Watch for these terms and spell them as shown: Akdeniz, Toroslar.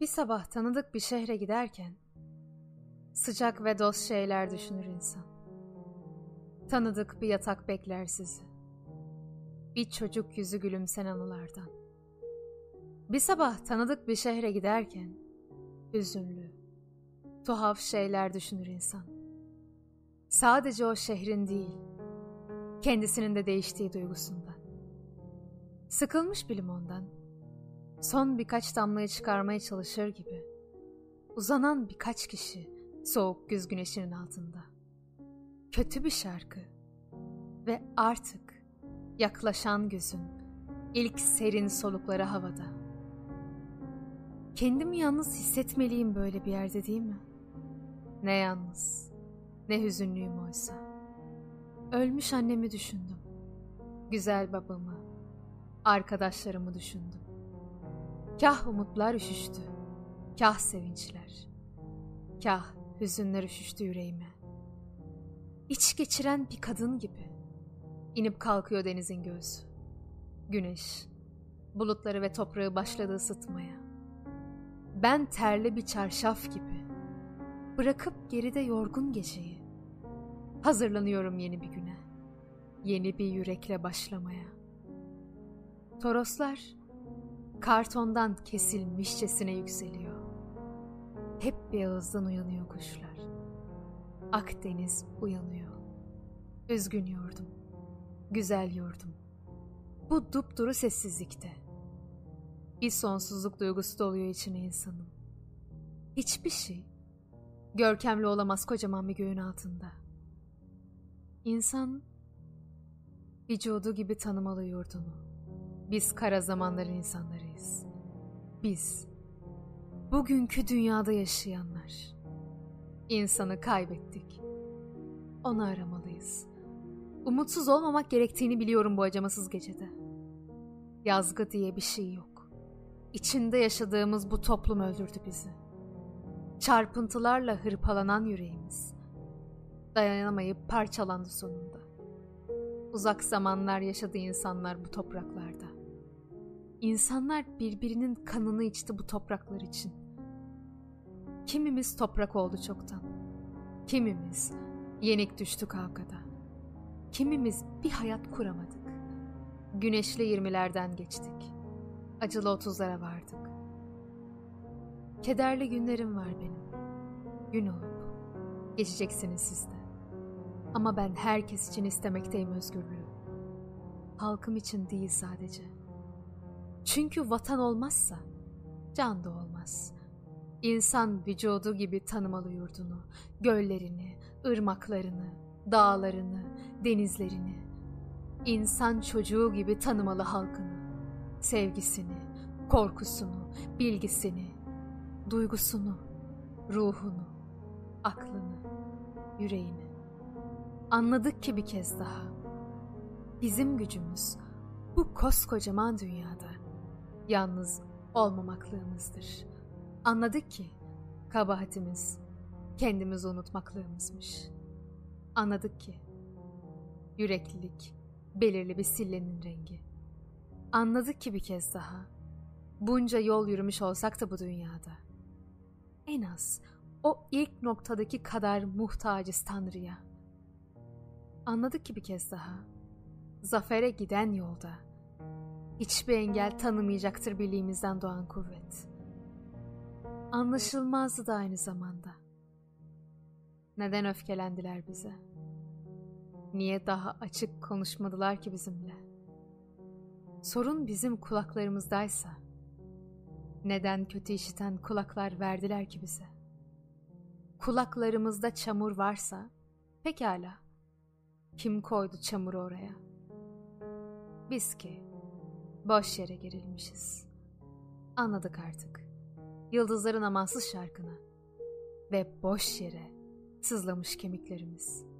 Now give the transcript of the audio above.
Bir sabah tanıdık bir şehre giderken sıcak ve dost şeyler düşünür insan. Tanıdık bir yatak bekler sizi. Bir çocuk yüzü gülümsen anılardan. Bir sabah tanıdık bir şehre giderken hüzünlü, tuhaf şeyler düşünür insan. Sadece o şehrin değil, kendisinin de değiştiği duygusundan. Sıkılmış bir limondan, son birkaç damlayı çıkarmaya çalışır gibi, uzanan birkaç kişi soğuk güz güneşinin altında. Kötü bir şarkı ve artık yaklaşan güzün ilk serin solukları havada. Kendimi yalnız hissetmeliyim böyle bir yerde, değil mi? Ne yalnız, ne hüzünlüyüm oysa. Ölmüş annemi düşündüm, güzel babamı, arkadaşlarımı düşündüm. Kah umutlar üşüştü, kah sevinçler, kah hüzünler üşüştü yüreğime. İç geçiren bir kadın gibi inip kalkıyor denizin göğsü. Güneş, bulutları ve toprağı başladı ısıtmaya. Ben terli bir çarşaf gibi bırakıp geride yorgun geceyi. Hazırlanıyorum yeni bir güne, yeni bir yürekle başlamaya. Toroslar kartondan kesilmişçesine yükseliyor. Hep bir ağızdan uyanıyor kuşlar. Akdeniz uyanıyor. Üzgün yurdum, güzel yurdum. Bu dupduru sessizlikte bir sonsuzluk duygusu doluyor içine insanın. Hiçbir şey görkemli olamaz kocaman bir göğün altında. İnsan vücudu gibi tanımalı yurdunu. Biz kara zamanların insanlarıyız. Biz bugünkü dünyada yaşayanlar. İnsanı kaybettik. Onu aramalıyız. Umutsuz olmamak gerektiğini biliyorum bu acımasız gecede. Yazgı diye bir şey yok. İçinde yaşadığımız bu toplum öldürdü bizi. Çarpıntılarla hırpalanan yüreğimiz dayanamayıp parçalandı sonunda. Uzak zamanlar yaşadı insanlar bu topraklarda. İnsanlar birbirinin kanını içti bu topraklar için. Kimimiz toprak oldu çoktan. Kimimiz yenik düştük hakada. Kimimiz bir hayat kuramadık. Güneşli 20'lerden geçtik. Acılı 30'lara vardık. Kederli günlerim var benim. Gün olup geçeceksiniz siz de. Ama ben herkes için istemekteyim özgürlüğü. Halkım için değil sadece. Çünkü vatan olmazsa can da olmaz. İnsan vücudu gibi tanımalı yurdunu, göllerini, ırmaklarını, dağlarını, denizlerini. İnsan çocuğu gibi tanımalı halkını, sevgisini, korkusunu, bilgisini, duygusunu, ruhunu, aklını, yüreğini. Anladık ki bir kez daha, bizim gücümüz bu koskocaman dünyada yalnız olmamaklığımızdır. Anladık ki kabahatimiz kendimizi unutmaklığımızmış. Anladık ki yüreklilik belirli bir sillenin rengi. Anladık ki bir kez daha, bunca yol yürümüş olsak da bu dünyada, en az o ilk noktadaki kadar muhtacız Tanrı'ya. Anladık ki bir kez daha, zafere giden yolda hiçbir engel tanımayacaktır birliğimizden doğan kuvvet. Anlaşılmazdı da aynı zamanda. Neden öfkelendiler bize? Niye daha açık konuşmadılar ki bizimle? Sorun bizim kulaklarımızdaysa, neden kötü işiten kulaklar verdiler ki bize? Kulaklarımızda çamur varsa, pekala. Kim koydu çamuru oraya? Biz ki boş yere gerilmişiz. Anladık artık yıldızların amansız şarkını ve boş yere sızlamış kemiklerimiz.